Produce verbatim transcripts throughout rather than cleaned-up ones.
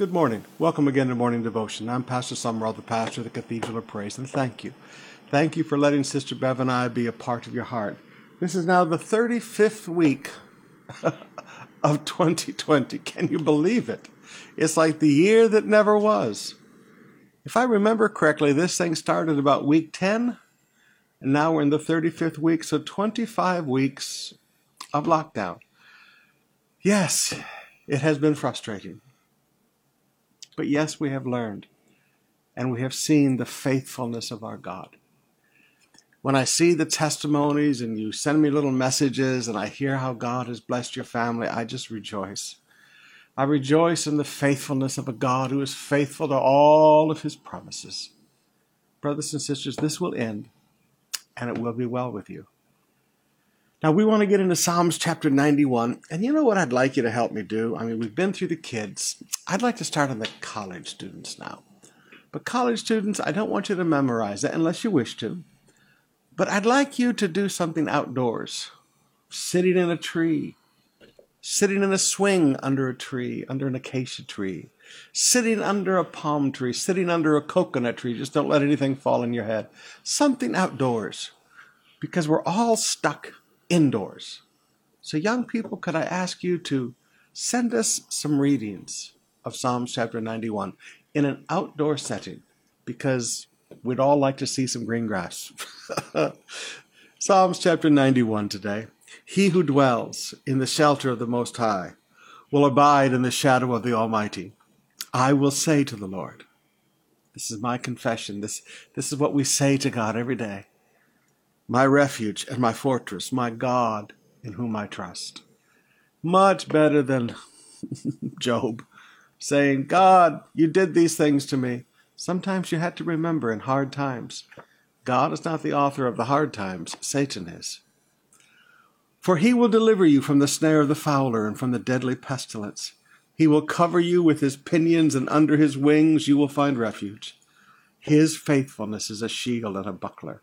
Good morning. Welcome again to Morning Devotion. I'm Pastor Sumrall, the pastor of the Cathedral of Praise, and thank you. Thank you for letting Sister Bev and I be a part of your heart. This is now the thirty-fifth week of twenty twenty. Can you believe it? It's like the year that never was. If I remember correctly, this thing started about week ten, and now we're in the thirty-fifth week, so twenty-five weeks of lockdown. Yes, it has been frustrating. But yes, we have learned, and we have seen the faithfulness of our God. When I see the testimonies and you send me little messages and I hear how God has blessed your family, I just rejoice. I rejoice in the faithfulness of a God who is faithful to all of his promises. Brothers and sisters, this will end, and it will be well with you. Now, we want to get into Psalms chapter ninety-one, and you know what I'd like you to help me do? I mean, we've been through the kids. I'd like to start on the college students now. But college students, I don't want you to memorize that unless you wish to. But I'd like you to do something outdoors, sitting in a tree, sitting in a swing under a tree, under an acacia tree, sitting under a palm tree, sitting under a coconut tree. Just don't let anything fall in your head. Something outdoors, because we're all stuck indoors. So young people, could I ask you to send us some readings of Psalms chapter ninety-one in an outdoor setting, because we'd all like to see some green grass. Psalms chapter ninety-one today. He who dwells in the shelter of the Most High will abide in the shadow of the Almighty. I will say to the Lord. This is my confession. This, this is what we say to God every day. My refuge and my fortress, my God in whom I trust. Much better than Job saying, God, you did these things to me. Sometimes you had to remember in hard times, God is not the author of the hard times, Satan is. For he will deliver you from the snare of the fowler and from the deadly pestilence. He will cover you with his pinions, and under his wings you will find refuge. His faithfulness is a shield and a buckler.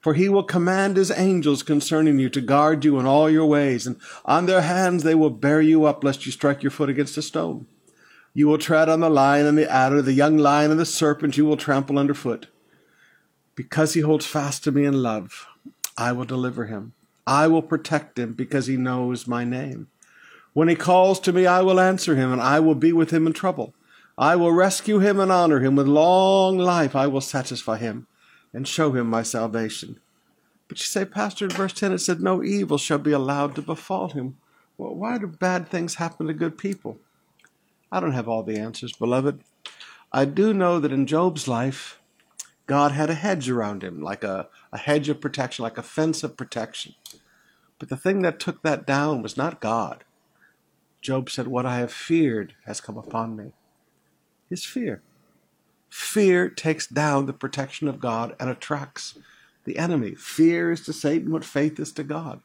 For he will command his angels concerning you to guard you in all your ways, and on their hands they will bear you up, lest you strike your foot against a stone. You will tread on the lion and the adder, the young lion and the serpent you will trample underfoot. Because he holds fast to me in love, I will deliver him. I will protect him because he knows my name. When he calls to me, I will answer him, and I will be with him in trouble. I will rescue him and honor him. With long life I will satisfy him and show him my salvation. But you say, Pastor, in verse ten it said, no evil shall be allowed to befall him. Well, why do bad things happen to good people? I don't have all the answers, beloved. I do know that in Job's life, God had a hedge around him, like a, a hedge of protection, like a fence of protection. But the thing that took that down was not God. Job said, what I have feared has come upon me. His fear. Fear takes down the protection of God and attracts the enemy. Fear is to Satan what faith is to God.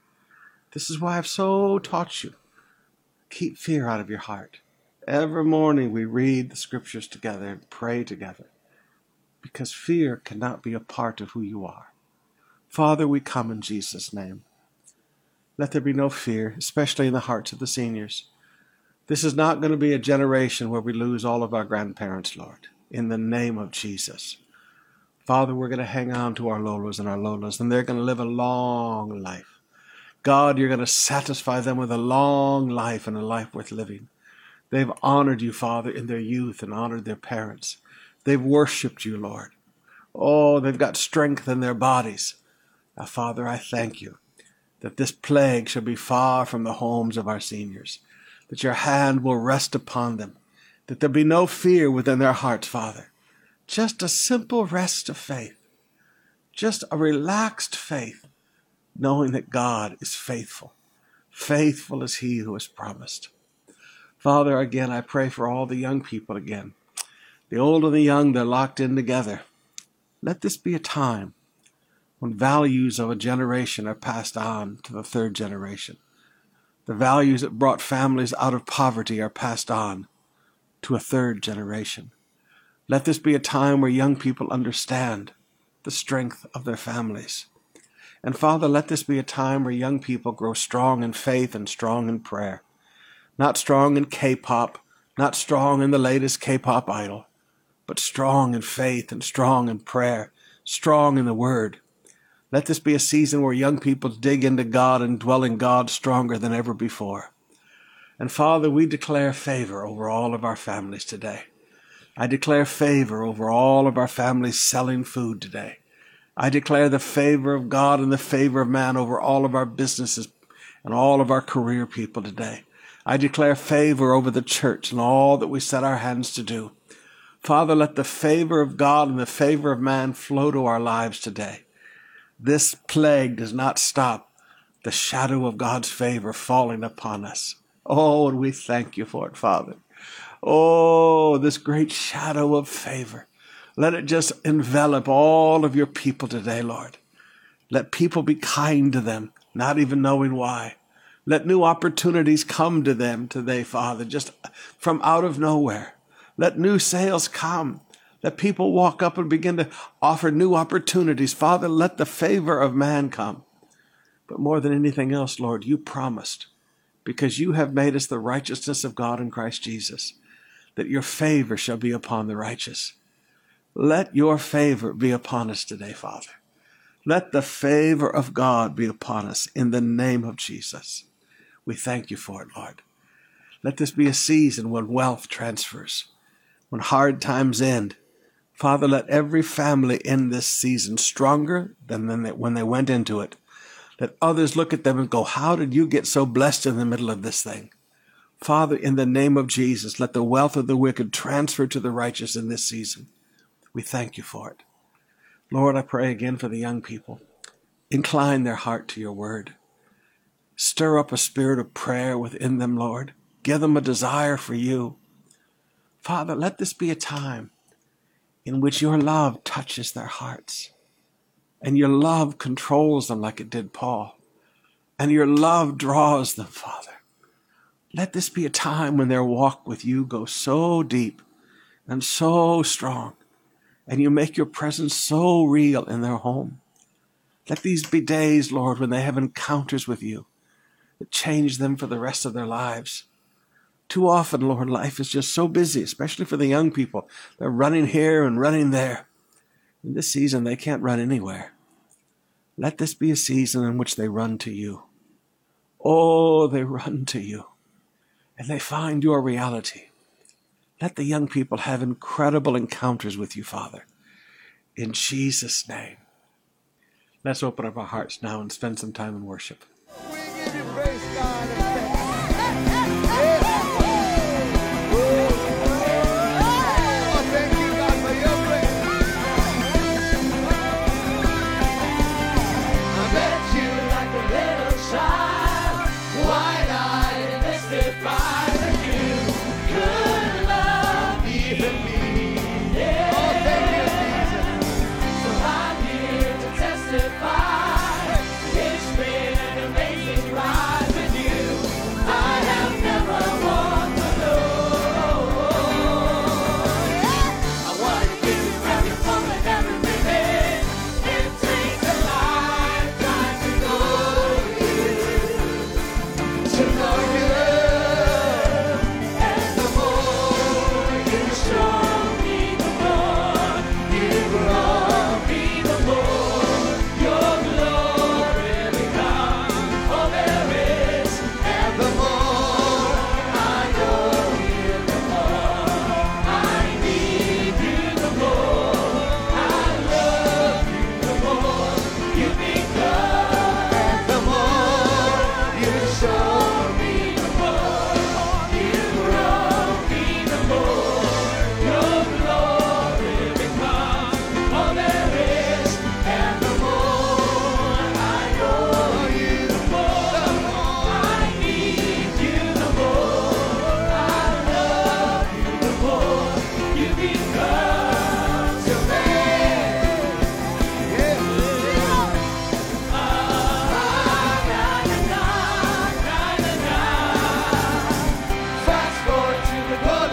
This is why I've so taught you. Keep fear out of your heart. Every morning we read the scriptures together and pray together, because fear cannot be a part of who you are. Father, we come in Jesus' name. Let there be no fear, especially in the hearts of the seniors. This is not going to be a generation where we lose all of our grandparents, Lord, in the name of Jesus. Father, we're going to hang on to our Lolas and our Lolas, and they're going to live a long life. God, you're going to satisfy them with a long life and a life worth living. They've honored you, Father, in their youth and honored their parents. They've worshiped you, Lord. Oh, they've got strength in their bodies. Now, Father, I thank you that this plague shall be far from the homes of our seniors, that your hand will rest upon them, that there be no fear within their hearts, Father. Just a simple rest of faith, just a relaxed faith, knowing that God is faithful. Faithful is he who has promised. Father, again, I pray for all the young people again. The old and the young, they're locked in together. Let this be a time when values of a generation are passed on to the third generation. The values that brought families out of poverty are passed on to a third generation. Let this be a time where young people understand the strength of their families. And Father, let this be a time where young people grow strong in faith and strong in prayer. Not strong in K-pop, not strong in the latest K-pop idol, but strong in faith and strong in prayer, strong in the Word. Let this be a season where young people dig into God and dwell in God stronger than ever before. And Father, we declare favor over all of our families today. I declare favor over all of our families selling food today. I declare the favor of God and the favor of man over all of our businesses and all of our career people today. I declare favor over the church and all that we set our hands to do. Father, let the favor of God and the favor of man flow to our lives today. This plague does not stop the shadow of God's favor falling upon us. Oh, and we thank you for it, Father. Oh, this great shadow of favor. Let it just envelop all of your people today, Lord. Let people be kind to them, not even knowing why. Let new opportunities come to them today, Father, just from out of nowhere. Let new sales come. Let people walk up and begin to offer new opportunities. Father, let the favor of man come. But more than anything else, Lord, you promised, because you have made us the righteousness of God in Christ Jesus, that your favor shall be upon the righteous. Let your favor be upon us today, Father. Let the favor of God be upon us in the name of Jesus. We thank you for it, Lord. Let this be a season when wealth transfers, when hard times end. Father, let every family end this season stronger than when they went into it. Let others look at them and go, how did you get so blessed in the middle of this thing? Father, in the name of Jesus, let the wealth of the wicked transfer to the righteous in this season. We thank you for it. Lord, I pray again for the young people. Incline their heart to your word. Stir up a spirit of prayer within them, Lord. Give them a desire for you. Father, let this be a time in which your love touches their hearts, and your love controls them like it did Paul, and your love draws them, Father. Let this be a time when their walk with you goes so deep and so strong, and you make your presence so real in their home. Let these be days, Lord, when they have encounters with you that change them for the rest of their lives. Too often, Lord, life is just so busy, especially for the young people. They're running here and running there. In this season, they can't run anywhere. Let this be a season in which they run to you. Oh, they run to you, and they find your reality. Let the young people have incredible encounters with you, Father. In Jesus' name. Let's open up our hearts now and spend some time in worship. We give you praise, God. It's been amazing.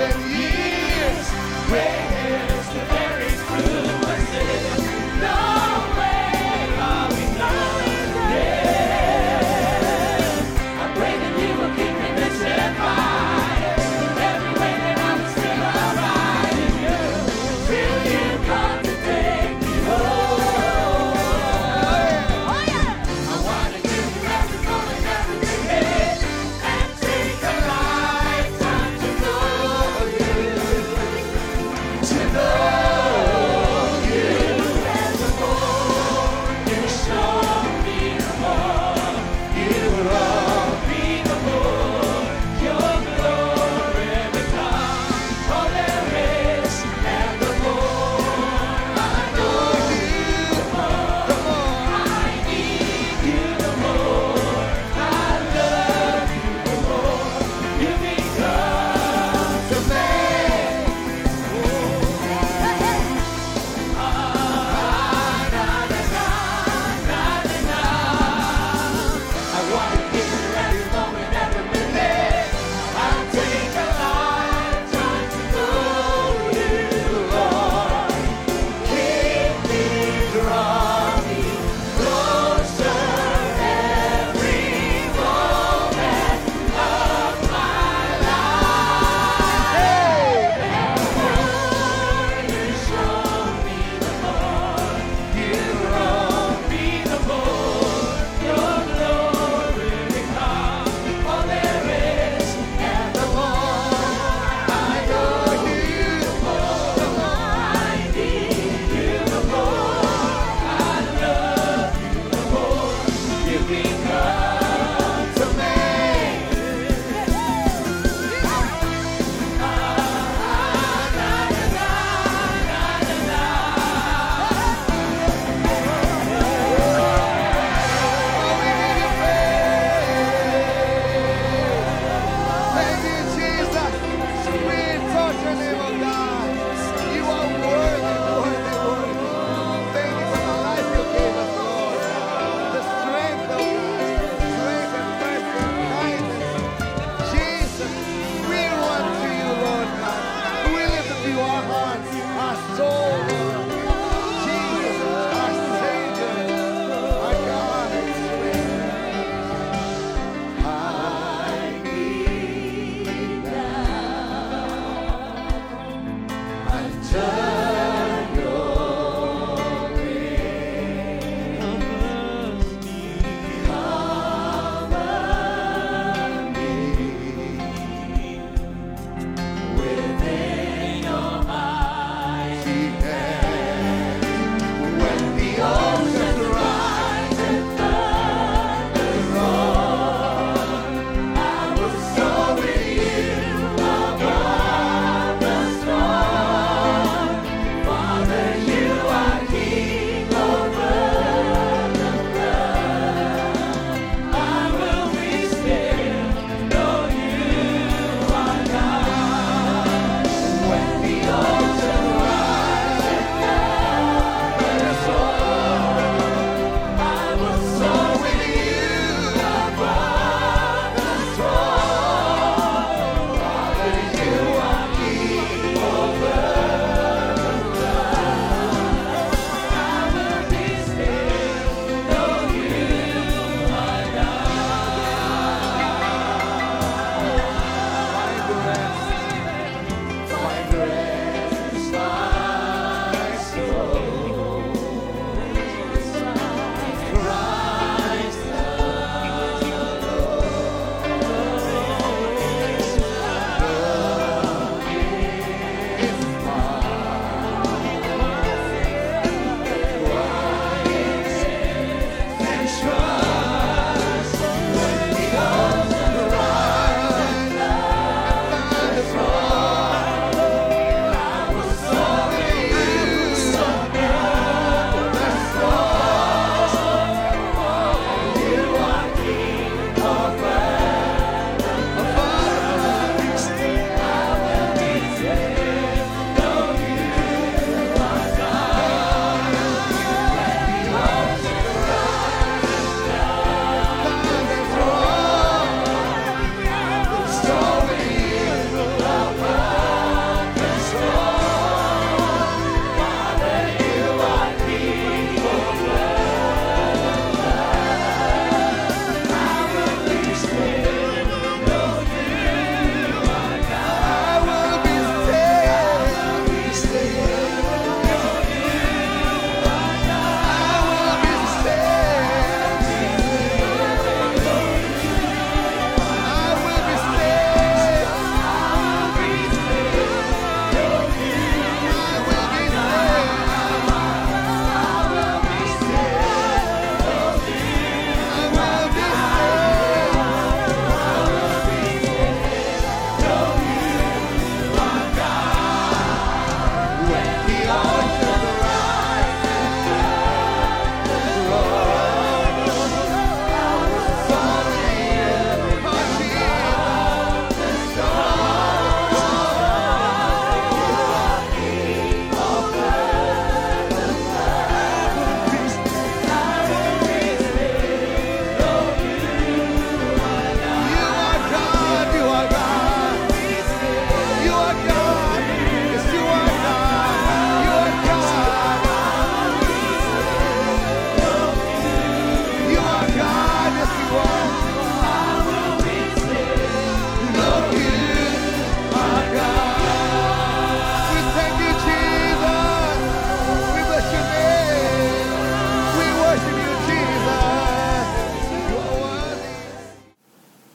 To the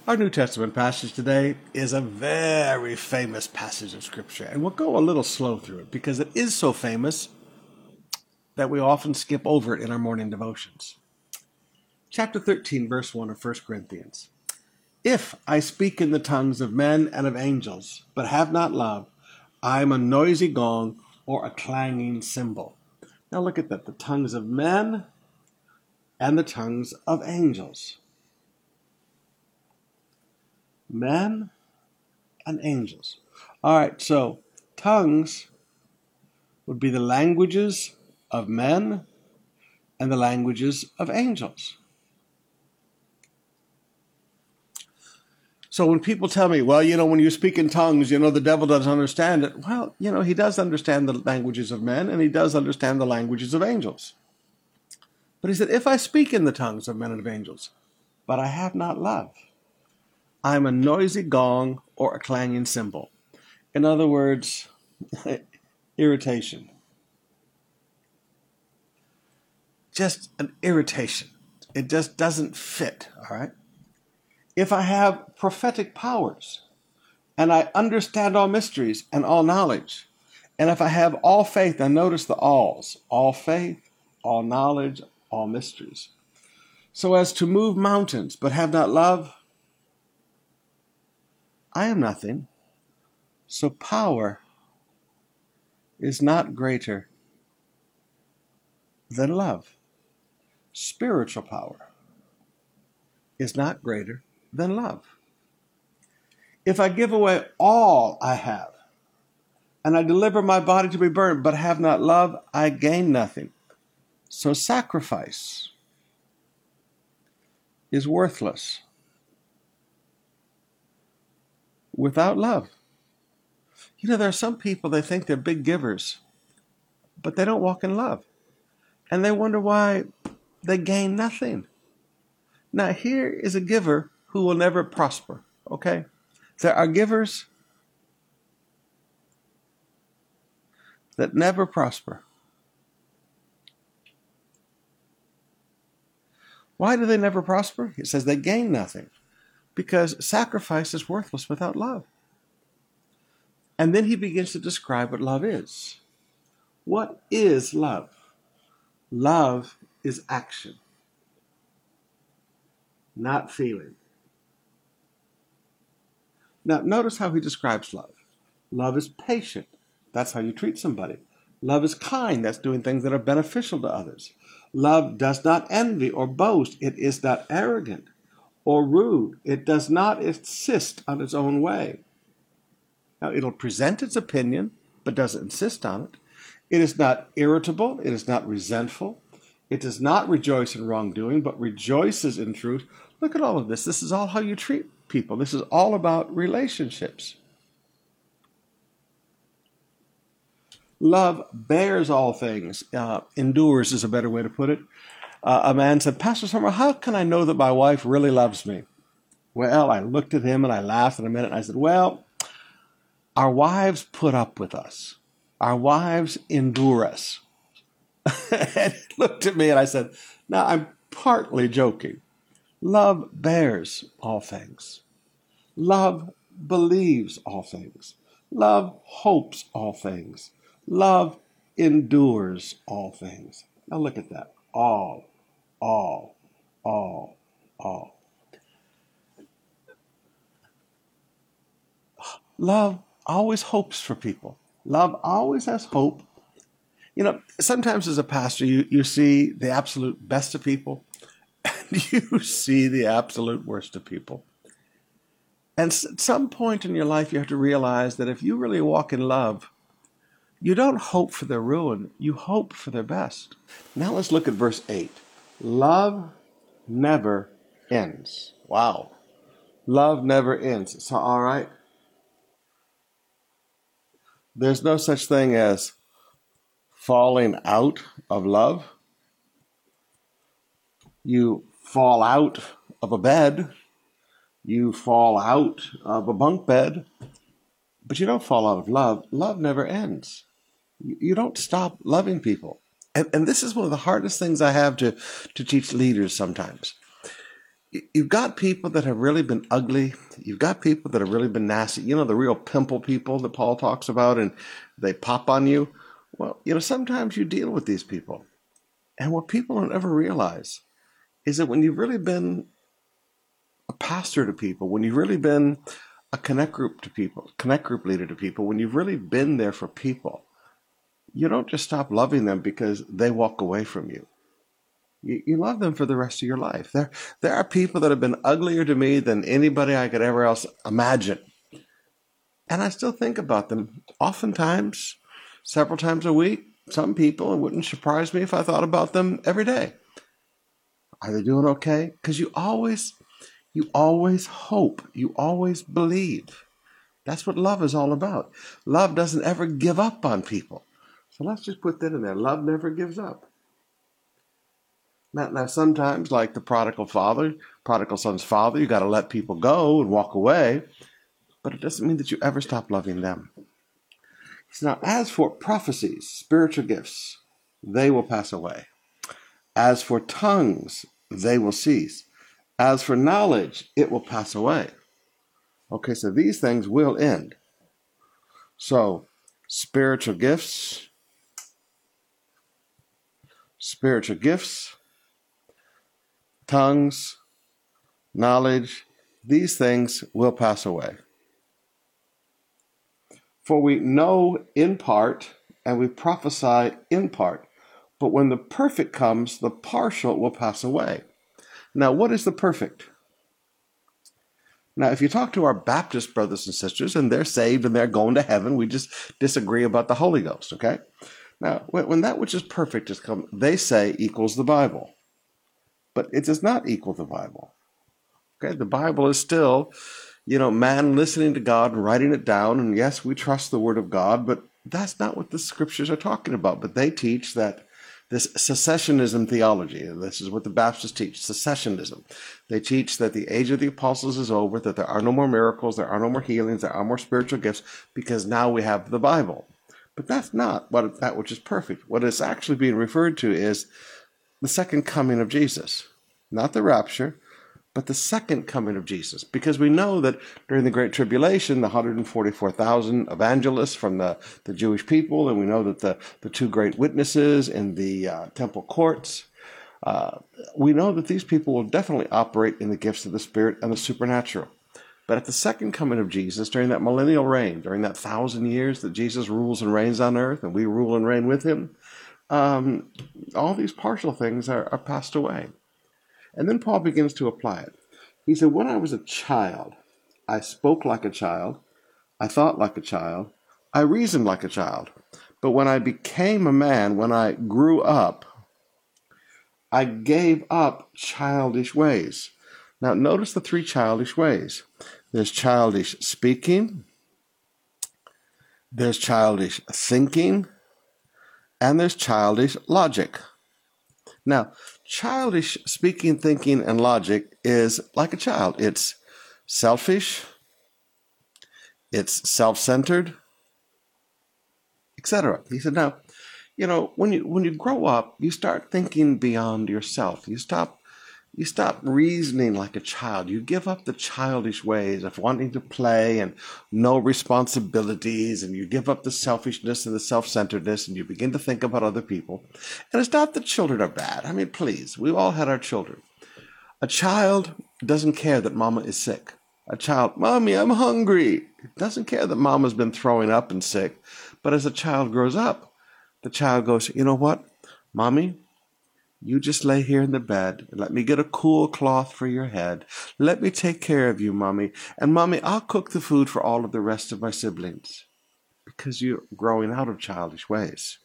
Our New Testament passage today is a very famous passage of Scripture, and we'll go a little slow through it because it is so famous that we often skip over it in our morning devotions. Chapter thirteen, verse one of First Corinthians. If I speak in the tongues of men and of angels, but have not love, I am a noisy gong or a clanging cymbal. Now look at that, the tongues of men and the tongues of angels. Men and angels. All right, so tongues would be the languages of men and the languages of angels. So when people tell me, well, you know, when you speak in tongues, you know, the devil doesn't understand it. Well, you know, he does understand the languages of men and he does understand the languages of angels. But he said, if I speak in the tongues of men and of angels, but I have not love, I am a noisy gong or a clanging cymbal. In other words, irritation. Just an irritation. It just doesn't fit, all right? If I have prophetic powers, and I understand all mysteries and all knowledge, and if I have all faith, and notice the alls, all faith, all knowledge, all mysteries, so as to move mountains, but have not love, I am nothing. So power is not greater than love. Spiritual power is not greater than love. If I give away all I have, and I deliver my body to be burned, but have not love, I gain nothing. So sacrifice is worthless without love. You know, there are some people, they think they're big givers, but they don't walk in love. And they wonder why they gain nothing. Now, here is a giver who will never prosper, okay? There are givers that never prosper. Why do they never prosper? It says they gain nothing. Because sacrifice is worthless without love. And then he begins to describe what love is. What is love? Love is action, not feeling. Now, notice how he describes love. Love is patient. That's how you treat somebody. Love is kind. That's doing things that are beneficial to others. Love does not envy or boast. It is not arrogant or rude. It does not insist on its own way. Now, it'll present its opinion, but doesn't insist on it. It is not irritable. It is not resentful. It does not rejoice in wrongdoing, but rejoices in truth. Look at all of this. This is all how you treat people. This is all about relationships. Love bears all things. Uh, endures is a better way to put it. Uh, a man said, Pastor Sumrall, how can I know that my wife really loves me? Well, I looked at him and I laughed in a minute. And I said, well, our wives put up with us. Our wives endure us. And he looked at me and I said, now I'm partly joking. Love bears all things. Love believes all things. Love hopes all things. Love endures all things. Now look at that. All, all, all, all. Love always hopes for people. Love always has hope. You know, sometimes as a pastor, you, you see the absolute best of people and you see the absolute worst of people. And at some point in your life, you have to realize that if you really walk in love, you don't hope for their ruin. You hope for their best. Now let's look at verse eight. Love never ends. Wow. Love never ends. So, all right. There's no such thing as falling out of love. You fall out of a bed. You fall out of a bunk bed. But you don't fall out of love. Love never ends. You don't stop loving people. And, and this is one of the hardest things I have to, to teach leaders sometimes. you've got people that have really been ugly. You've got people that have really been nasty. You know, the real pimple people that Paul talks about, and they pop on you. Well, you know, sometimes you deal with these people. And what people don't ever realize is that when you've really been a pastor to people, when you've really been a connect group to people, connect group leader to people, when you've really been there for people, you don't just stop loving them because they walk away from you. You, you love them for the rest of your life. There, there are people that have been uglier to me than anybody I could ever else imagine. And I still think about them oftentimes, several times a week. Some people, it wouldn't surprise me if I thought about them every day. Are they doing okay? Because you always, you always hope. You always believe. That's what love is all about. Love doesn't ever give up on people. So let's just put that in there. Love never gives up. Now, now sometimes, like the prodigal father, prodigal son's father, you got to let people go and walk away, but it doesn't mean that you ever stop loving them. So now, as for prophecies, spiritual gifts, they will pass away. As for tongues, they will cease. As for knowledge, it will pass away. Okay, so these things will end. So, spiritual gifts, spiritual gifts, tongues, knowledge, these things will pass away. For we know in part, and we prophesy in part. But when the perfect comes, the partial will pass away. Now, what is the perfect? Now, if you talk to our Baptist brothers and sisters, and they're saved and they're going to heaven, we just disagree about the Holy Ghost, okay? Now, when that which is perfect has come, they say equals the Bible. But it does not equal the Bible. Okay, the Bible is still, you know, man listening to God and writing it down. And yes, we trust the Word of God, but that's not what the Scriptures are talking about. But they teach that this secessionism theology, and this is what the Baptists teach, secessionism. They teach that the age of the apostles is over, that there are no more miracles, there are no more healings, there are more spiritual gifts, because now we have the Bible. But that's not what that which is perfect. What is actually being referred to is the second coming of Jesus. Not the rapture, but the second coming of Jesus. Because we know that during the Great Tribulation, the one hundred forty-four thousand evangelists from the, the Jewish people, and we know that the, the two great witnesses in the uh, temple courts, uh, we know that these people will definitely operate in the gifts of the Spirit and the supernatural. But at the second coming of Jesus, during that millennial reign, during that thousand years that Jesus rules and reigns on earth, and we rule and reign with him, Um, all these partial things are, are passed away. And then Paul begins to apply it. He said, when I was a child, I spoke like a child, I thought like a child, I reasoned like a child. But when I became a man, when I grew up, I gave up childish ways. Now notice the three childish ways. There's childish speaking, there's childish thinking, and there's childish logic. Now, childish speaking, thinking, and logic is like a child. It's selfish, it's self-centered, et cetera. He said, now, you know, when you when you grow up, you start thinking beyond yourself. You stop, you stop reasoning like a child. You give up the childish ways of wanting to play and no responsibilities, and you give up the selfishness and the self-centeredness, and you begin to think about other people. And it's not that children are bad. I mean, please, we've all had our children. A child doesn't care that mama is sick. A child, mommy, I'm hungry. Doesn't care that mama's been throwing up and sick. But as a child grows up, the child goes, you know what, mommy, you just lay here in the bed. Let me get a cool cloth for your head. Let me take care of you, Mommy. And, Mommy, I'll cook the food for all of the rest of my siblings. Because you're growing out of childish ways.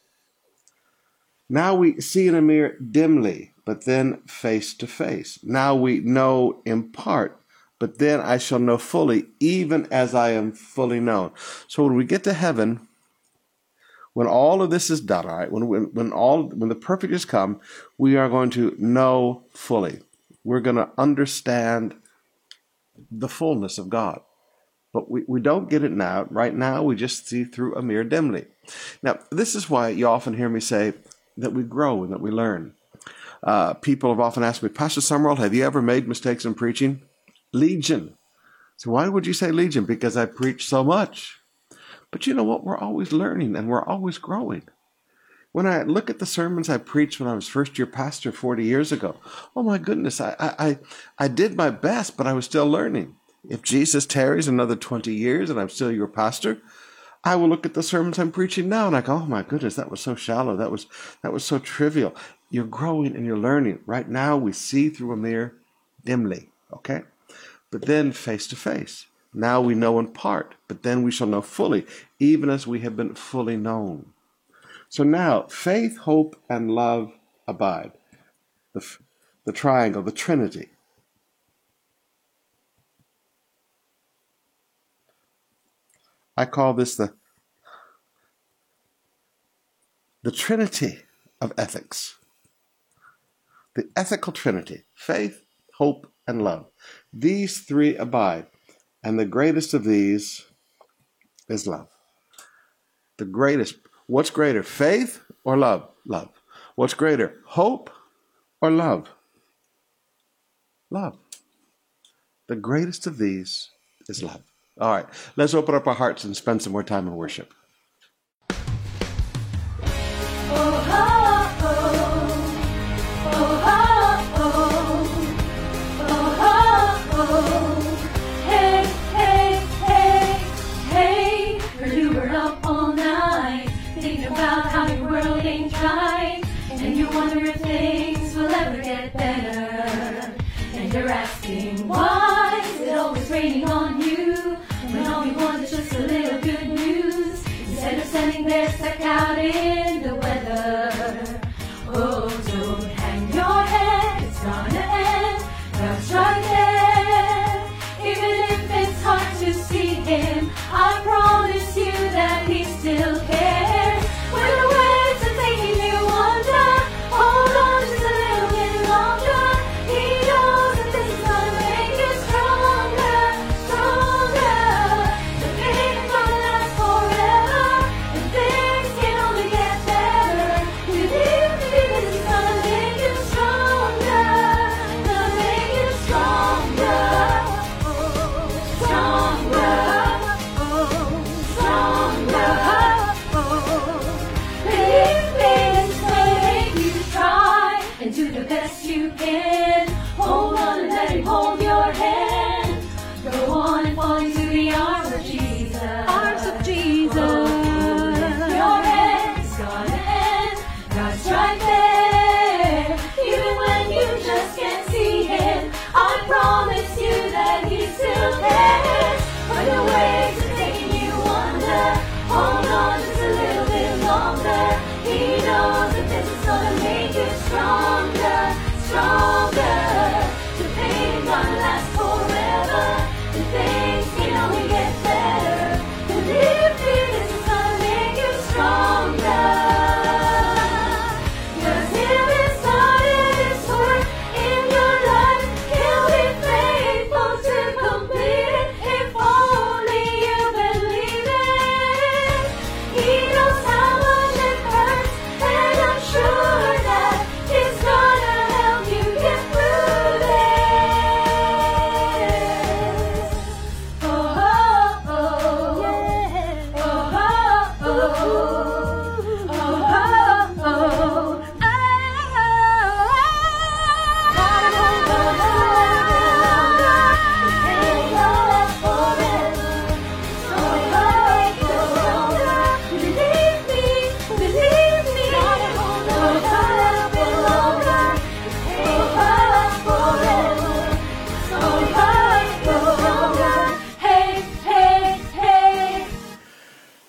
Now we see in a mirror dimly, but then face to face. Now we know in part, but then I shall know fully, even as I am fully known. So when we get to heaven, when all of this is done, all right, when, when, when, all, when the perfect has come, we are going to know fully. We're going to understand the fullness of God. But we, we don't get it now. Right now, we just see through a mirror dimly. Now, this is why you often hear me say that we grow and that we learn. Uh, people have often asked me, Pastor Sumrall, have you ever made mistakes in preaching? Legion. So why would you say legion? Because I preach so much. But you know what? We're always learning and we're always growing. When I look at the sermons I preached when I was first year pastor forty years ago, oh my goodness, I, I, I did my best, but I was still learning. If Jesus tarries another twenty years and I'm still your pastor, I will look at the sermons I'm preaching now and I go, oh my goodness, that was so shallow. That was, that was so trivial. You're growing and you're learning. Right now we see through a mirror dimly, okay? But then face to face. Now we know in part, but then we shall know fully, even as we have been fully known. So now faith, hope, and love abide. The, the triangle, the Trinity. I call this the, the Trinity of ethics. The ethical Trinity, faith, hope, and love. These three abide, and the greatest of these is love. The greatest. What's greater, faith or love? Love. What's greater, hope or love? Love. The greatest of these is love. All right, let's open up our hearts and spend some more time in worship.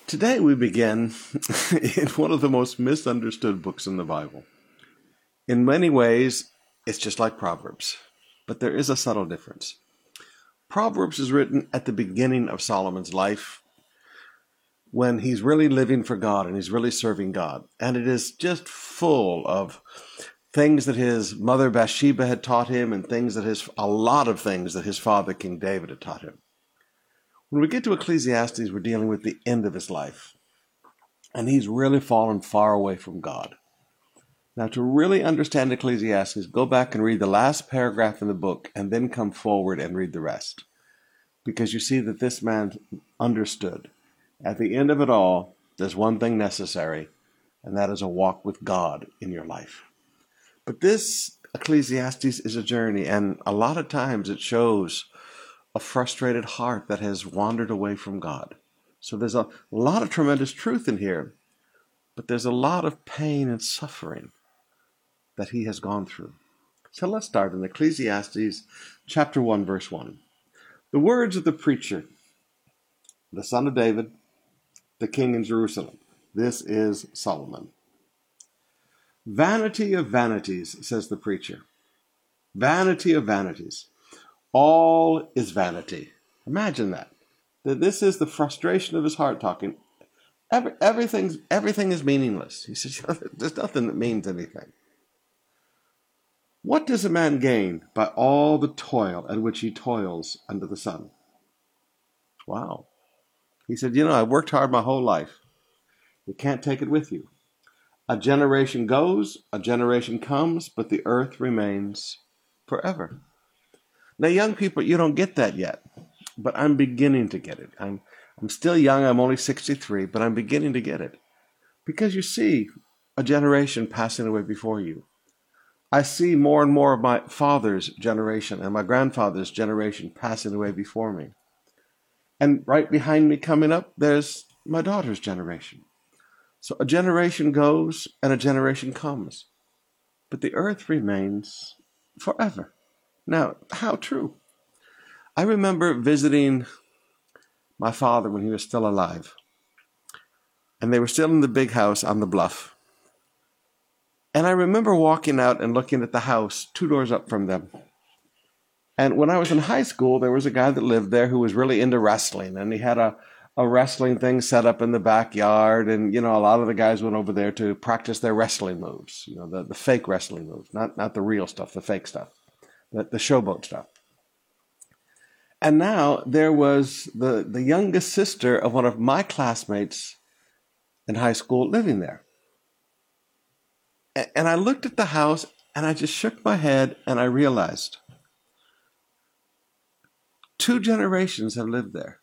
Today we begin in one of the most misunderstood books in the Bible. In many ways, it's just like Proverbs, but there is a subtle difference. Proverbs is written at the beginning of Solomon's life when he's really living for God and he's really serving God. And it is just full of things that his mother Bathsheba had taught him and things that his, a lot of things that his father, King David, had taught him. When we get to Ecclesiastes, we're dealing with the end of his life. And he's really fallen far away from God. Now, to really understand Ecclesiastes, go back and read the last paragraph in the book and then come forward and read the rest, because you see that this man understood. At the end of it all, there's one thing necessary, and that is a walk with God in your life. But this Ecclesiastes is a journey, and a lot of times it shows a frustrated heart that has wandered away from God. So there's a lot of tremendous truth in here, but there's a lot of pain and suffering that he has gone through. So let's start in Ecclesiastes chapter one, verse one. The words of the preacher, the son of David, the king in Jerusalem. This is Solomon. Vanity of vanities, says the preacher. Vanity of vanities. All is vanity. Imagine that. That this is the frustration of his heart talking. Every, everything's, everything is meaningless. He says, there's nothing that means anything. What does a man gain by all the toil at which he toils under the sun? Wow. He said, you know, I worked hard my whole life. You can't take it with you. A generation goes, a generation comes, but the earth remains forever. Now, young people, you don't get that yet, but I'm beginning to get it. I'm, I'm still young. I'm only sixty-three, but I'm beginning to get it. Because you see a generation passing away before you. I see more and more of my father's generation and my grandfather's generation passing away before me. And right behind me coming up, there's my daughter's generation. So a generation goes and a generation comes, but the earth remains forever. Now, how true. I remember visiting my father when he was still alive, and they were still in the big house on the bluff. And I remember walking out and looking at the house two doors up from them. And when I was in high school, there was a guy that lived there who was really into wrestling. And he had a, a wrestling thing set up in the backyard. And, you know, a lot of the guys went over there to practice their wrestling moves. You know, the, the fake wrestling moves. Not, not the real stuff, the fake stuff. The, the showboat stuff. And now there was the, the youngest sister of one of my classmates in high school living there. And, and I looked at the house and I just shook my head and I realized... Two generations have lived there.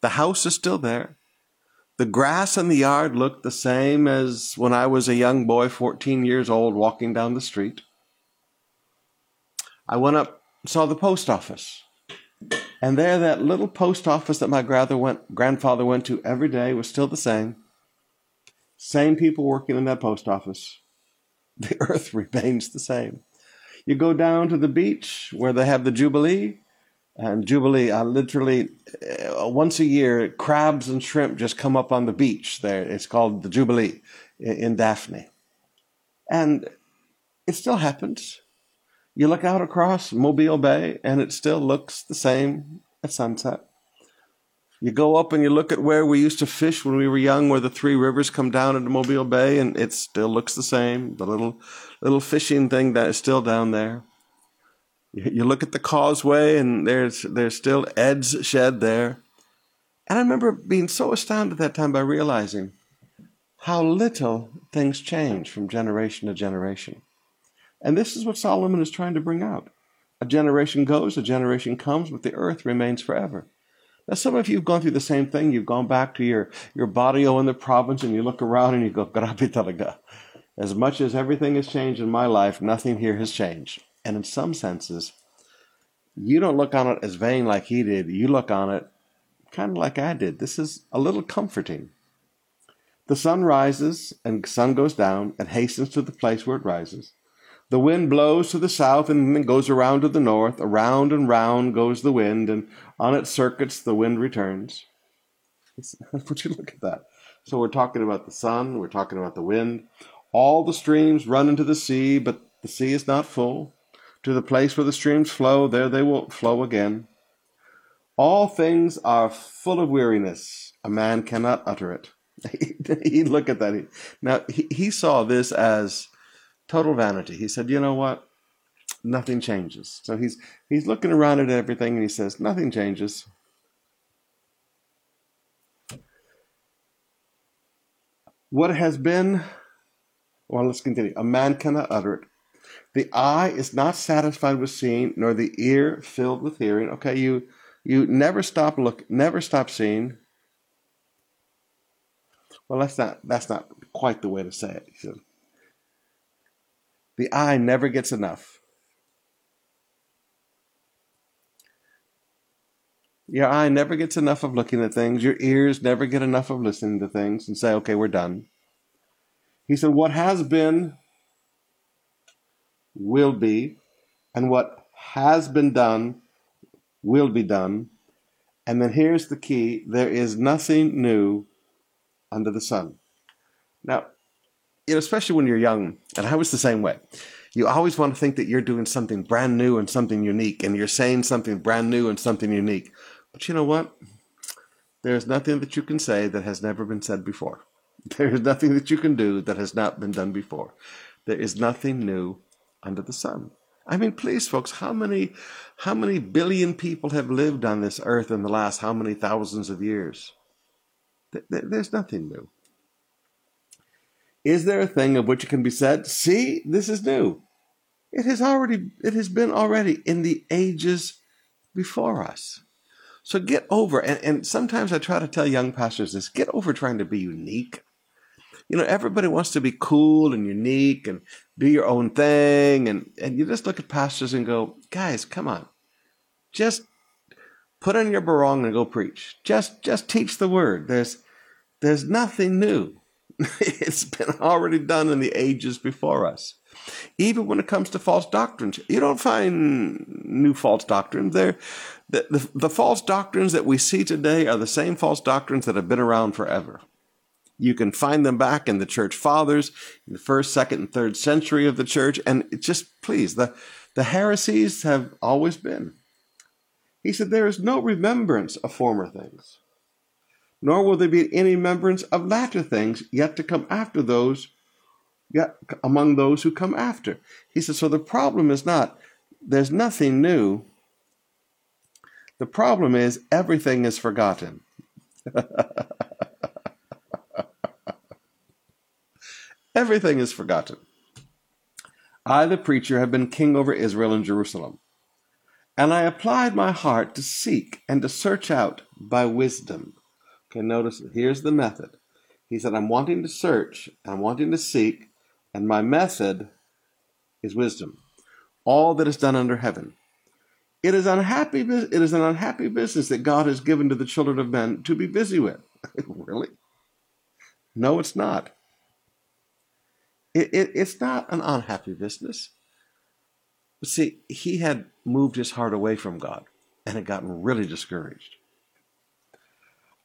The house is still there. The grass in the yard looked the same as when I was a young boy, fourteen years old, walking down the street. I went up and saw the post office. And there, that little post office that my grandfather went to every day was still the same. Same people working in that post office. The earth remains the same. You go down to the beach where they have the Jubilee. And Jubilee, I literally, uh, once a year, crabs and shrimp just come up on the beach there. It's called the Jubilee in, in Daphne. And it still happens. You look out across Mobile Bay, and it still looks the same at sunset. You go up and you look at where we used to fish when we were young, where the three rivers come down into Mobile Bay, and it still looks the same. The little, little fishing thing that is still down there. You look at the causeway, and there's there's still Ed's shed there. And I remember being so astounded that time by realizing how little things change from generation to generation. And this is what Solomon is trying to bring out. A generation goes, a generation comes, but the earth remains forever. Now, some of you have gone through the same thing. You've gone back to your, your barrio in the province, and you look around, and you go, "Grabe talaga." As much as everything has changed in my life, nothing here has changed. And in some senses, you don't look on it as vain like he did. You look on it kind of like I did. This is a little comforting. The sun rises and sun goes down and hastens to the place where it rises. The wind blows to the south and then goes around to the north. Around and round goes the wind, and on its circuits the wind returns. Would you look at that? So we're talking about the sun. We're talking about the wind. All the streams run into the sea, but the sea is not full. To the place where the streams flow, there they will flow again. All things are full of weariness. A man cannot utter it. He look at that. Now, he, he saw this as total vanity. He said, you know what? Nothing changes. So he's he's looking around at everything, and he says, nothing changes. What has been Well, let's continue. A man cannot utter it. The eye is not satisfied with seeing, nor the ear filled with hearing. Okay, you you never stop look, never stop seeing. Well, that's not that's not quite the way to say it. So, the eye never gets enough. Your eye never gets enough of looking at things. Your ears never get enough of listening to things and say, okay, we're done. He said, what has been will be, and what has been done will be done. And then here's the key. There is nothing new under the sun. Now, you know, especially when you're young, and I was the same way. You always want to think that you're doing something brand new and something unique, and you're saying something brand new and something unique. But you know what? There's nothing that you can say that has never been said before. There is nothing that you can do that has not been done before. There is nothing new under the sun. I mean, please, folks, how many, how many billion people have lived on this earth in the last how many thousands of years? There's nothing new. Is there a thing of which it can be said, see, this is new? It has already, it has been already in the ages before us. So get over, and, and sometimes I try to tell young pastors this, get over trying to be unique. You know, everybody wants to be cool and unique and do your own thing. And, and you just look at pastors and go, guys, come on. Just put on your barong and go preach. Just just teach the word. There's, there's nothing new. It's been already done in the ages before us. Even when it comes to false doctrines, you don't find new false doctrines. They're, the, the, the false doctrines that we see today are the same false doctrines that have been around forever. You can find them back in the church fathers, in the first, second, and third century of the church. And it just, please, the, the heresies have always been. He said, there is no remembrance of former things, nor will there be any remembrance of latter things yet to come after those, yet among those who come after. He said, so the problem is not, there's nothing new. The problem is everything is forgotten. Everything is forgotten. I, the preacher, have been king over Israel and Jerusalem, and I applied my heart to seek and to search out by wisdom. Okay, notice, here's the method. He said, I'm wanting to search, I'm wanting to seek, and my method is wisdom. All that is done under heaven. It is unhappy. It is an unhappy business that God has given to the children of men to be busy with. Really? No, it's not. It, it, it's not an unhappy business. But see, he had moved his heart away from God and had gotten really discouraged.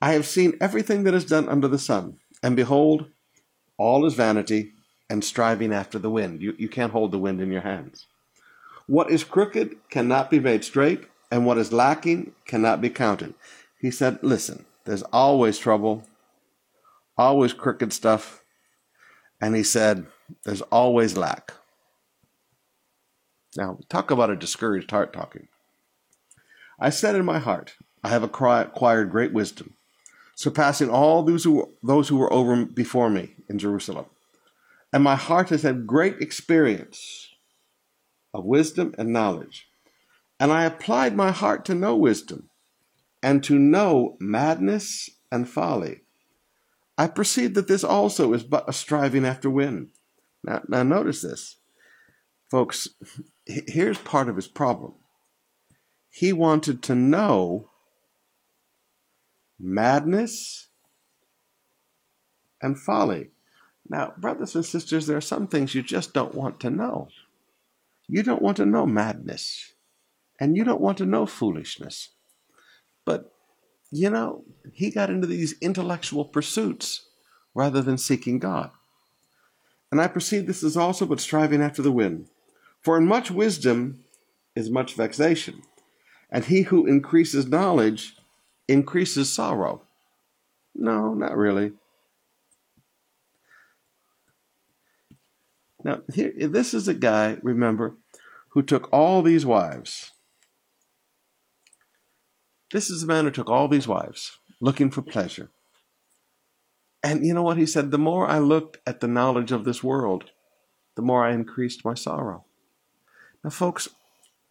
I have seen everything that is done under the sun, and behold, all is vanity and striving after the wind. You, you can't hold the wind in your hands. What is crooked cannot be made straight, and what is lacking cannot be counted. He said, listen, there's always trouble, always crooked stuff. And he said, there's always lack. Now, talk about a discouraged heart talking. I said in my heart, I have acquired great wisdom, surpassing all those who were, those who were over before me in Jerusalem. And my heart has had great experience of wisdom and knowledge. And I applied my heart to know wisdom and to know madness and folly. I perceive that this also is but a striving after wind. Now, now notice this. Folks, here's part of his problem. He wanted to know madness and folly. Now, brothers and sisters, there are some things you just don't want to know. You don't want to know madness, and you don't want to know foolishness. But, you know, he got into these intellectual pursuits rather than seeking God. And I perceive this is also but striving after the wind. For in much wisdom is much vexation, and he who increases knowledge increases sorrow. No, not really. Now, here, this is a guy, remember, who took all these wives. This is the man who took all these wives, looking for pleasure. And you know what he said? The more I looked at the knowledge of this world, the more I increased my sorrow. Now, folks,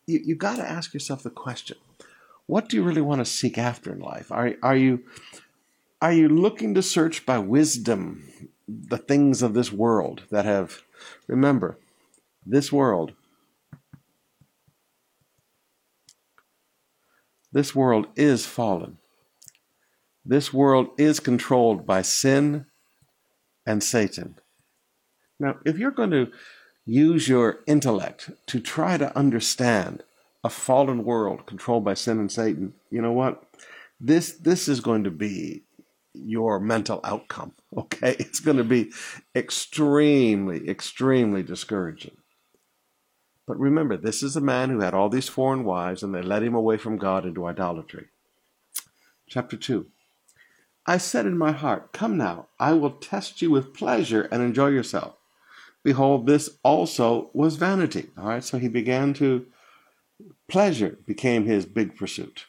you, you've got to ask yourself the question, what do you really want to seek after in life? Are, are you are you looking to search by wisdom the things of this world that have, remember, this world, this world is fallen. This world is controlled by sin and Satan. Now, if you're going to use your intellect to try to understand a fallen world controlled by sin and Satan, you know what? This this is going to be your mental outcome, okay? It's going to be extremely, extremely discouraging. But remember, this is a man who had all these foreign wives, and they led him away from God into idolatry. Chapter two. I said in my heart, come now, I will test you with pleasure and enjoy yourself. Behold, this also was vanity. All right, so he began to, pleasure became his big pursuit.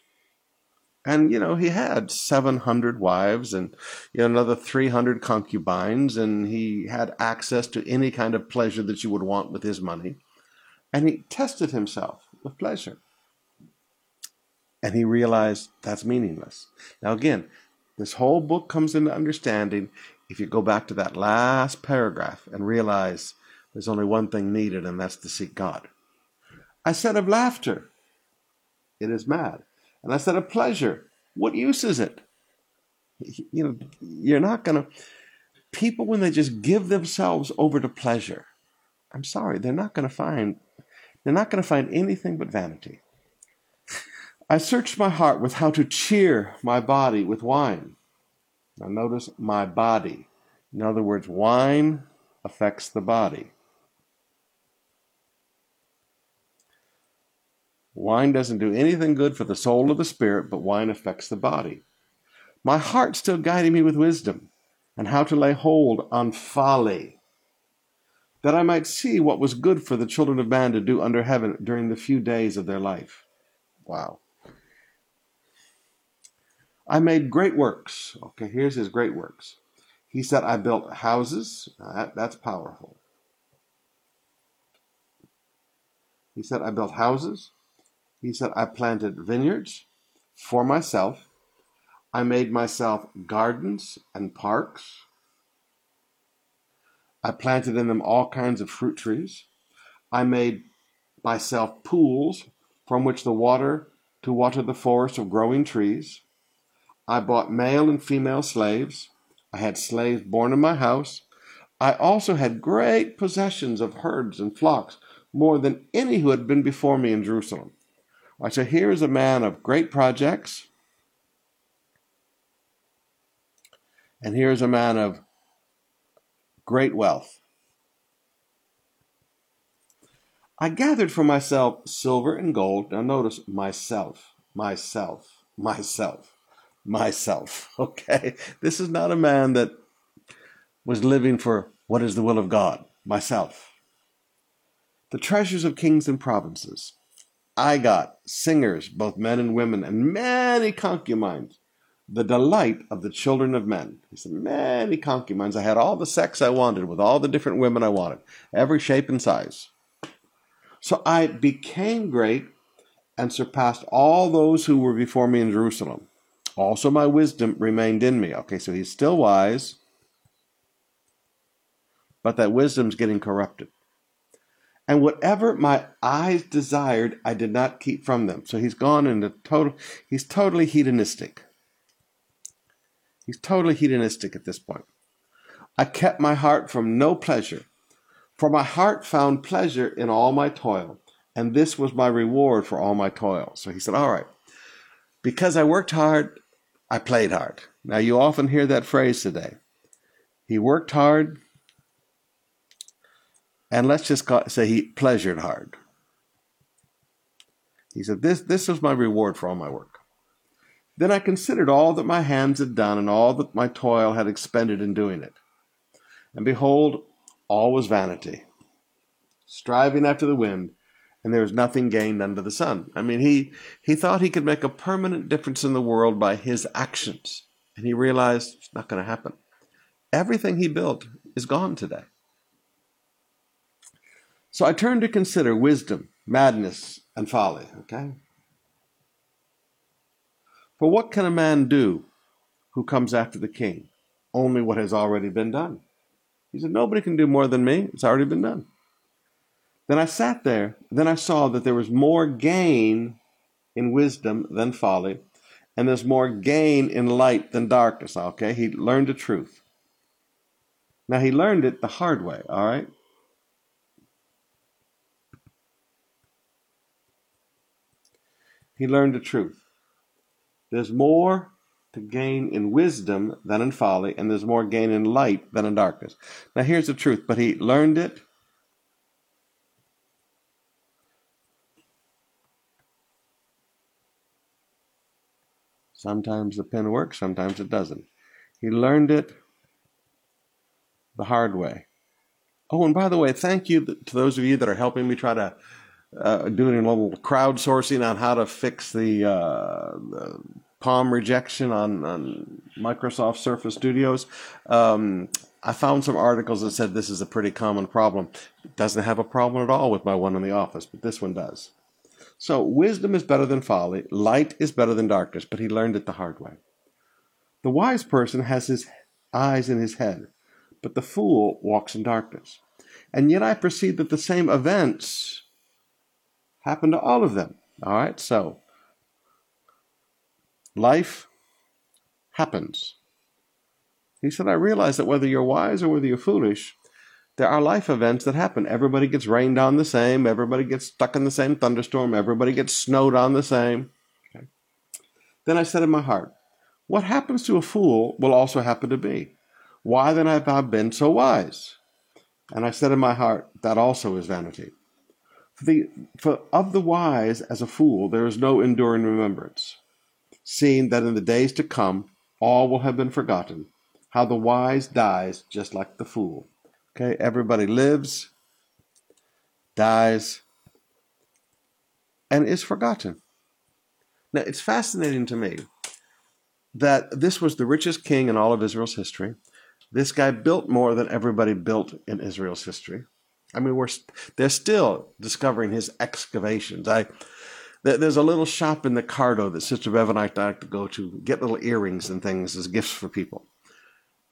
And, you know, he had seven hundred wives and, you know, another three hundred concubines, and he had access to any kind of pleasure that you would want with his money. And he tested himself with pleasure. And he realized that's meaningless. Now, again, this whole book comes into understanding if you go back to that last paragraph and realize there's only one thing needed, and that's to seek God. I said of laughter, it is mad. And I said of pleasure, what use is it? You know, you're not going to, people when they just give themselves over to pleasure, I'm sorry, they're not going to find, they're not going to find anything but vanity. I searched my heart with how to cheer my body with wine. Now notice my body. In other words, wine affects the body. Wine doesn't do anything good for the soul or the spirit, but wine affects the body. My heart still guided me with wisdom and how to lay hold on folly, that I might see what was good for the children of man to do under heaven during the few days of their life. Wow. I made great works. Okay, here's his great works. He said, I built houses. That, that's powerful. He said, I built houses. He said, I planted vineyards for myself. I made myself gardens and parks. I planted in them all kinds of fruit trees. I made myself pools from which the water to water the forest of growing trees. I bought male and female slaves. I had slaves born in my house. I also had great possessions of herds and flocks, more than any who had been before me in Jerusalem. All right, so here is a man of great projects, and here is a man of great wealth. I gathered for myself silver and gold. Now notice myself, myself, myself, myself. Okay, this is not a man that was living for what is the will of God, myself. The treasures of kings and provinces. I got singers, both men and women, and many concubines, the delight of the children of men. He said, many concubines. I had all the sex I wanted with all the different women I wanted, every shape and size. So I became great and surpassed all those who were before me in Jerusalem. Also my wisdom remained in me. Okay, so he's still wise, but that wisdom's getting corrupted. And whatever my eyes desired, I did not keep from them. So he's gone into total, he's totally hedonistic. He's totally hedonistic at this point. I kept my heart from no pleasure, for my heart found pleasure in all my toil, and this was my reward for all my toil. So he said, all right, because I worked hard, I played hard. Now you often hear that phrase today. He worked hard, and let's just say he pleasured hard. He said, this, this was my reward for all my work. Then I considered all that my hands had done and all that my toil had expended in doing it. And behold, all was vanity, striving after the wind, and there was nothing gained under the sun. I mean, he, he thought he could make a permanent difference in the world by his actions. And he realized it's not going to happen. Everything he built is gone today. So I turn to consider wisdom, madness, and folly, okay? For what can a man do who comes after the king? Only what has already been done. He said, nobody can do more than me. It's already been done. Then I sat there. Then I saw that there was more gain in wisdom than folly, and there's more gain in light than darkness, okay? He learned the truth. Now, he learned it the hard way, all right? He learned the truth. There's more to gain in wisdom than in folly, and there's more gain in light than in darkness. Now, here's the truth, but he learned it. Sometimes the pen works, sometimes it doesn't. He learned it the hard way. Oh, and by the way, thank you to those of you that are helping me try to uh, do a little crowdsourcing on how to fix the... Uh, the Palm rejection on, on Microsoft Surface Studios. Um, I found some articles that said this is a pretty common problem. It doesn't have a problem at all with my one in the office, but this one does. So wisdom is better than folly. Light is better than darkness, but he learned it the hard way. The wise person has his eyes in his head, but the fool walks in darkness. And yet I perceive that the same events happen to all of them. All right, so... life happens. He said, I realize that whether you're wise or whether you're foolish, there are life events that happen. Everybody gets rained on the same. Everybody gets stuck in the same thunderstorm. Everybody gets snowed on the same. Okay. Then I said in my heart, what happens to a fool will also happen to me. Why then have I been so wise? And I said in my heart, that also is vanity. For, the, for of the wise as a fool, there is no enduring remembrance. Seeing that in the days to come, all will have been forgotten, how the wise dies just like the fool. Okay, everybody lives, dies, and is forgotten. Now, it's fascinating to me that this was the richest king in all of Israel's history. This guy built more than everybody built in Israel's history. I mean, we're they're still discovering his excavations. I... There's a little shop in the Cardo that Sister Bev and I like to go to, get little earrings and things as gifts for people.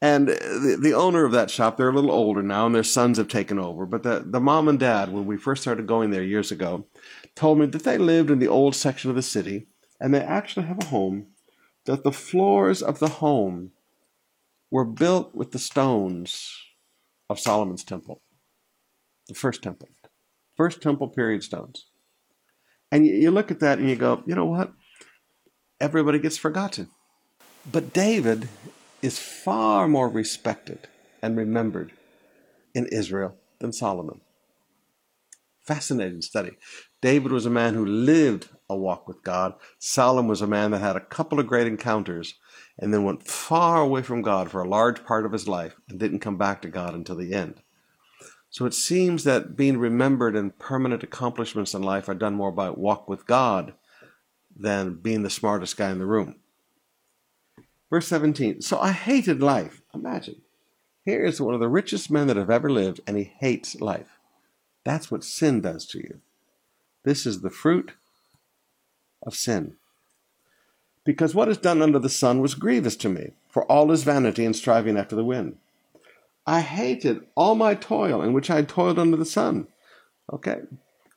And the, the owner of that shop, they're a little older now, and their sons have taken over. But the, the mom and dad, when we first started going there years ago, told me that they lived in the old section of the city, and they actually have a home, that the floors of the home were built with the stones of Solomon's temple, the first temple, first temple period stones. And you look at that and you go, you know what? Everybody gets forgotten. But David is far more respected and remembered in Israel than Solomon. Fascinating study. David was a man who lived a walk with God. Solomon was a man that had a couple of great encounters and then went far away from God for a large part of his life and didn't come back to God until the end. So it seems that being remembered and permanent accomplishments in life are done more by walk with God than being the smartest guy in the room. Verse seventeen, so I hated life. Imagine, here is one of the richest men that have ever lived, and he hates life. That's what sin does to you. This is the fruit of sin. Because what is done under the sun was grievous to me, for all is vanity and striving after the wind. I hated all my toil in which I had toiled under the sun. Okay.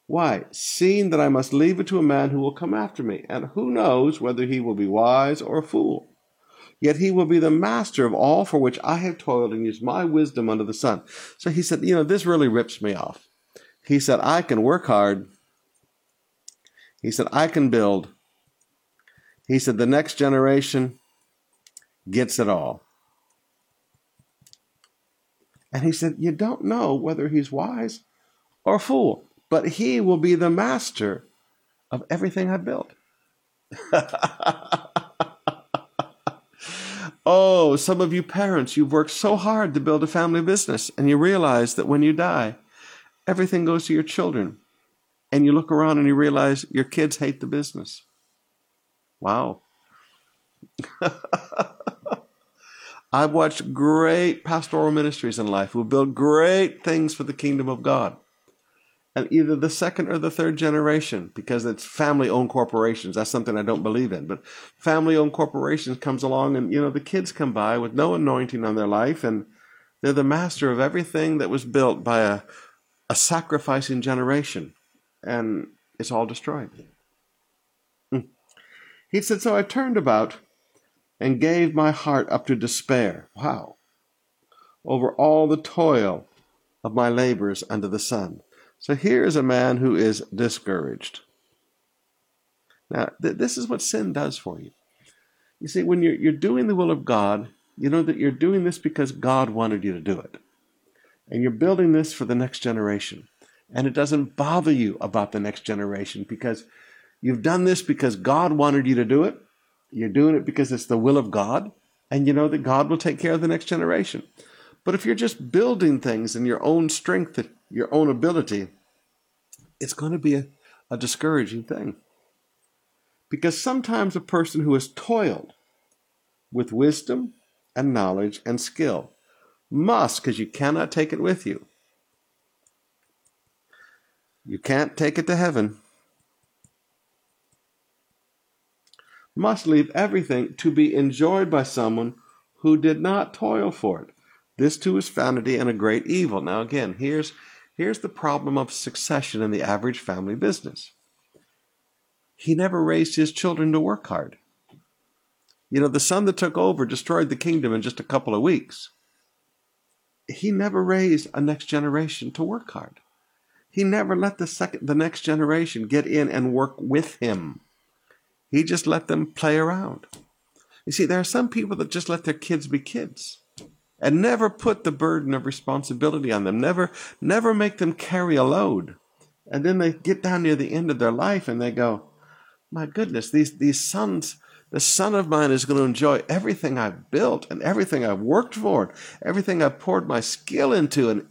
Why? Seeing that I must leave it to a man who will come after me, and who knows whether he will be wise or a fool. Yet he will be the master of all for which I have toiled and used my wisdom under the sun. So he said, you know, this really rips me off. He said, I can work hard. He said, I can build. He said, the next generation gets it all. And he said, you don't know whether he's wise or a fool, but he will be the master of everything I built. Oh, some of you parents, you've worked so hard to build a family business, and you realize that when you die, everything goes to your children. And you look around and you realize your kids hate the business. Wow. I've watched great pastoral ministries in life who build great things for the kingdom of God. And either the second or the third generation, because it's family-owned corporations. That's something I don't believe in. But family-owned corporations comes along and, you know, the kids come by with no anointing on their life. And they're the master of everything that was built by a, a sacrificing generation. And it's all destroyed. He said, so I turned about and gave my heart up to despair. Wow. Over all the toil of my labors under the sun. So here is a man who is discouraged. Now, th- this is what sin does for you. You see, when you're, you're doing the will of God, you know that you're doing this because God wanted you to do it. And you're building this for the next generation. And it doesn't bother you about the next generation because you've done this because God wanted you to do it. You're doing it because it's the will of God. And you know that God will take care of the next generation. But if you're just building things in your own strength, your own ability, it's going to be a, a discouraging thing. Because sometimes a person who has toiled with wisdom and knowledge and skill must, because you cannot take it with you. You can't take it to heaven. Must leave everything to be enjoyed by someone who did not toil for it. This too is vanity and a great evil. Now again, here's, here's the problem of succession in the average family business. He never raised his children to work hard. You know, the son that took over destroyed the kingdom in just a couple of weeks. He never raised a next generation to work hard. He never let the second, the next generation get in and work with him. He just let them play around. You see, there are some people that just let their kids be kids. And never put the burden of responsibility on them. Never, never make them carry a load. And then they get down near the end of their life and they go, my goodness, these, these sons, the son of mine is going to enjoy everything I've built and everything I've worked for, everything I've poured my skill into. And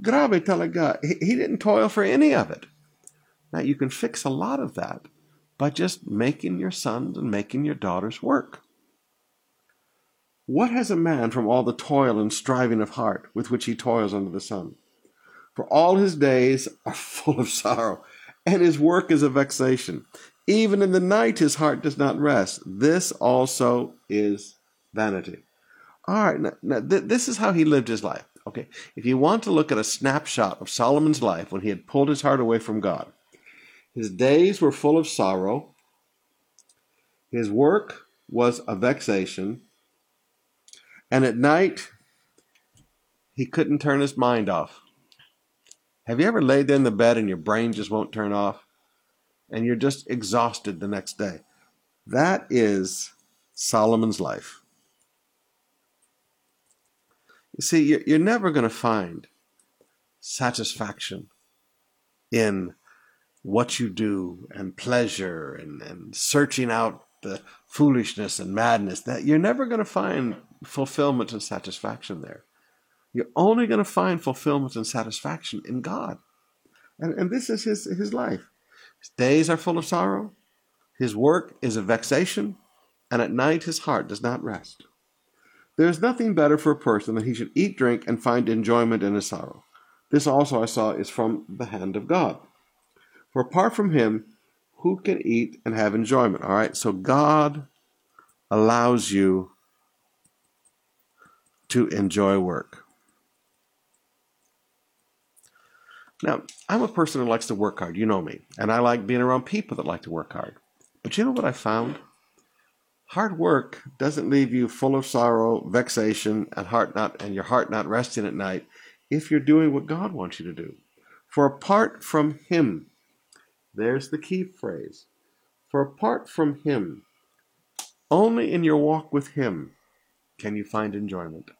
grabe talaga, he didn't toil for any of it. Now you can fix a lot of that by just making your sons and making your daughters work. What has a man from all the toil and striving of heart with which he toils under the sun? For all his days are full of sorrow, and his work is a vexation. Even in the night his heart does not rest. This also is vanity. All right, now, now th- this is how he lived his life. Okay, if you want to look at a snapshot of Solomon's life when he had pulled his heart away from God, his days were full of sorrow, his work was a vexation, and at night, he couldn't turn his mind off. Have you ever laid there in the bed and your brain just won't turn off? And you're just exhausted the next day. That is Solomon's life. You see, you're never going to find satisfaction in what you do and pleasure and, and searching out the foolishness and madness. That you're never going to find fulfillment and satisfaction there. You're only going to find fulfillment and satisfaction in God. And, and this is his, his life. His days are full of sorrow. His work is a vexation. And at night his heart does not rest. There is nothing better for a person than he should eat, drink, and find enjoyment in his sorrow. This also I saw is from the hand of God. For apart from him, who can eat and have enjoyment? All right, so God allows you to enjoy work. Now, I'm a person who likes to work hard. You know me. And I like being around people that like to work hard. But you know what I found? Hard work doesn't leave you full of sorrow, vexation, and heart not and your heart not resting at night if you're doing what God wants you to do. For apart from him, there's the key phrase. For apart from him, only in your walk with him can you find enjoyment.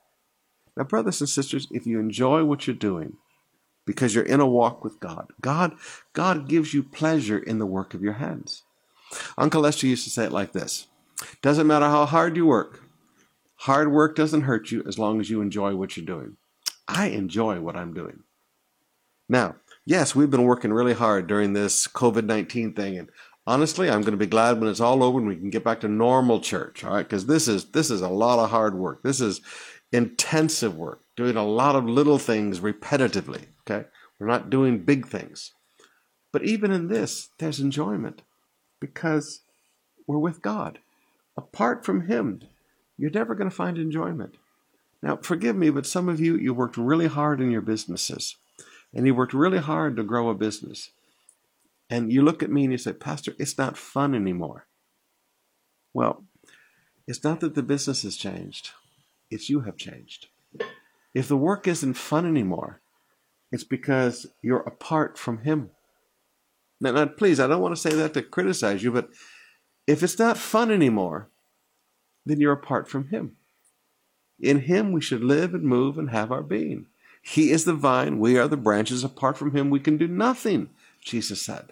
Now, brothers and sisters, if you enjoy what you're doing, because you're in a walk with God, God, God gives you pleasure in the work of your hands. Uncle Lester used to say it like this. Doesn't matter how hard you work. Hard work doesn't hurt you as long as you enjoy what you're doing. I enjoy what I'm doing. Now, yes, we've been working really hard during this covid nineteen thing, and honestly, I'm going to be glad when it's all over and we can get back to normal church. All right. Because this is, this is a lot of hard work. This is intensive work, doing a lot of little things repetitively. Okay. We're not doing big things. But even in this, there's enjoyment because we're with God. Apart from Him, you're never going to find enjoyment. Now, forgive me, but some of you, you worked really hard in your businesses and you worked really hard to grow a business. And you look at me and you say, Pastor, it's not fun anymore. Well, it's not that the business has changed. It's you have changed. If the work isn't fun anymore, it's because you're apart from Him. Now, now, please, I don't want to say that to criticize you, but if it's not fun anymore, then you're apart from Him. In Him, we should live and move and have our being. He is the vine. We are the branches. Apart from Him, we can do nothing, Jesus said.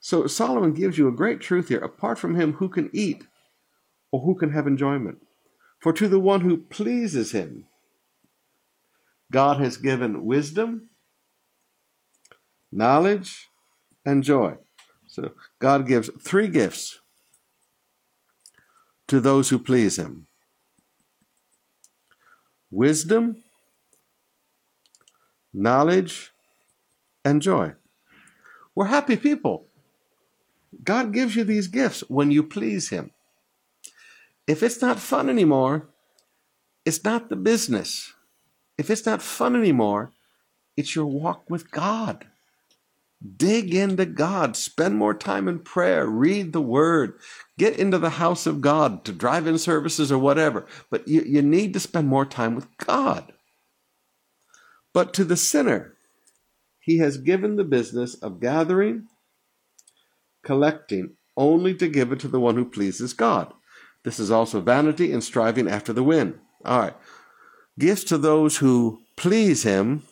So Solomon gives you a great truth here. Apart from Him, who can eat or who can have enjoyment? For to the one who pleases Him, God has given wisdom, knowledge, and joy. So God gives three gifts to those who please Him. Wisdom, knowledge, and joy. We're happy people. God gives you these gifts when you please Him. If it's not fun anymore, it's not the business. If it's not fun anymore, it's your walk with God. Dig into God. Spend more time in prayer. Read the Word. Get into the house of God to drive-in services or whatever. But you, you need to spend more time with God. But to the sinner, He has given the business of gathering, collecting, only to give it to the one who pleases God. This is also vanity and striving after the wind. All right. Gifts to those who please Him.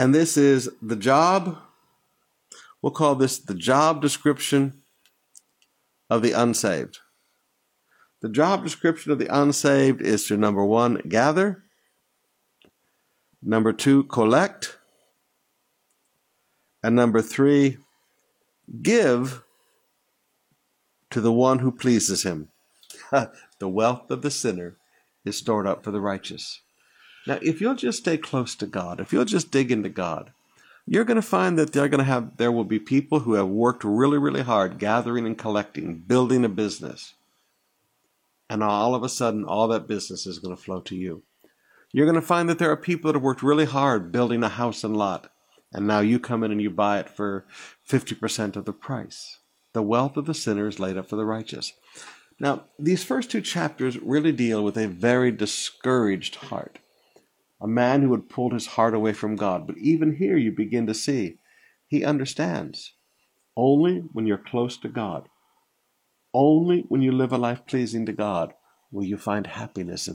And this is the job, we'll call this the job description of the unsaved. The job description of the unsaved is to, number one, gather, number two, collect, and number three, give to the one who pleases Him. The wealth of the sinner is stored up for the righteous. Now, if you'll just stay close to God, if you'll just dig into God, you're going to find that they're going to have, there will be people who have worked really, really hard gathering and collecting, building a business. And all of a sudden, all that business is going to flow to you. You're going to find that there are people that have worked really hard building a house and lot. And now you come in and you buy it for fifty percent of the price. The wealth of the sinner is laid up for the righteous. Now, these first two chapters really deal with a very discouraged heart. A man who had pulled his heart away from God. But even here you begin to see, he understands. Only when you're close to God, only when you live a life pleasing to God, will you find happiness in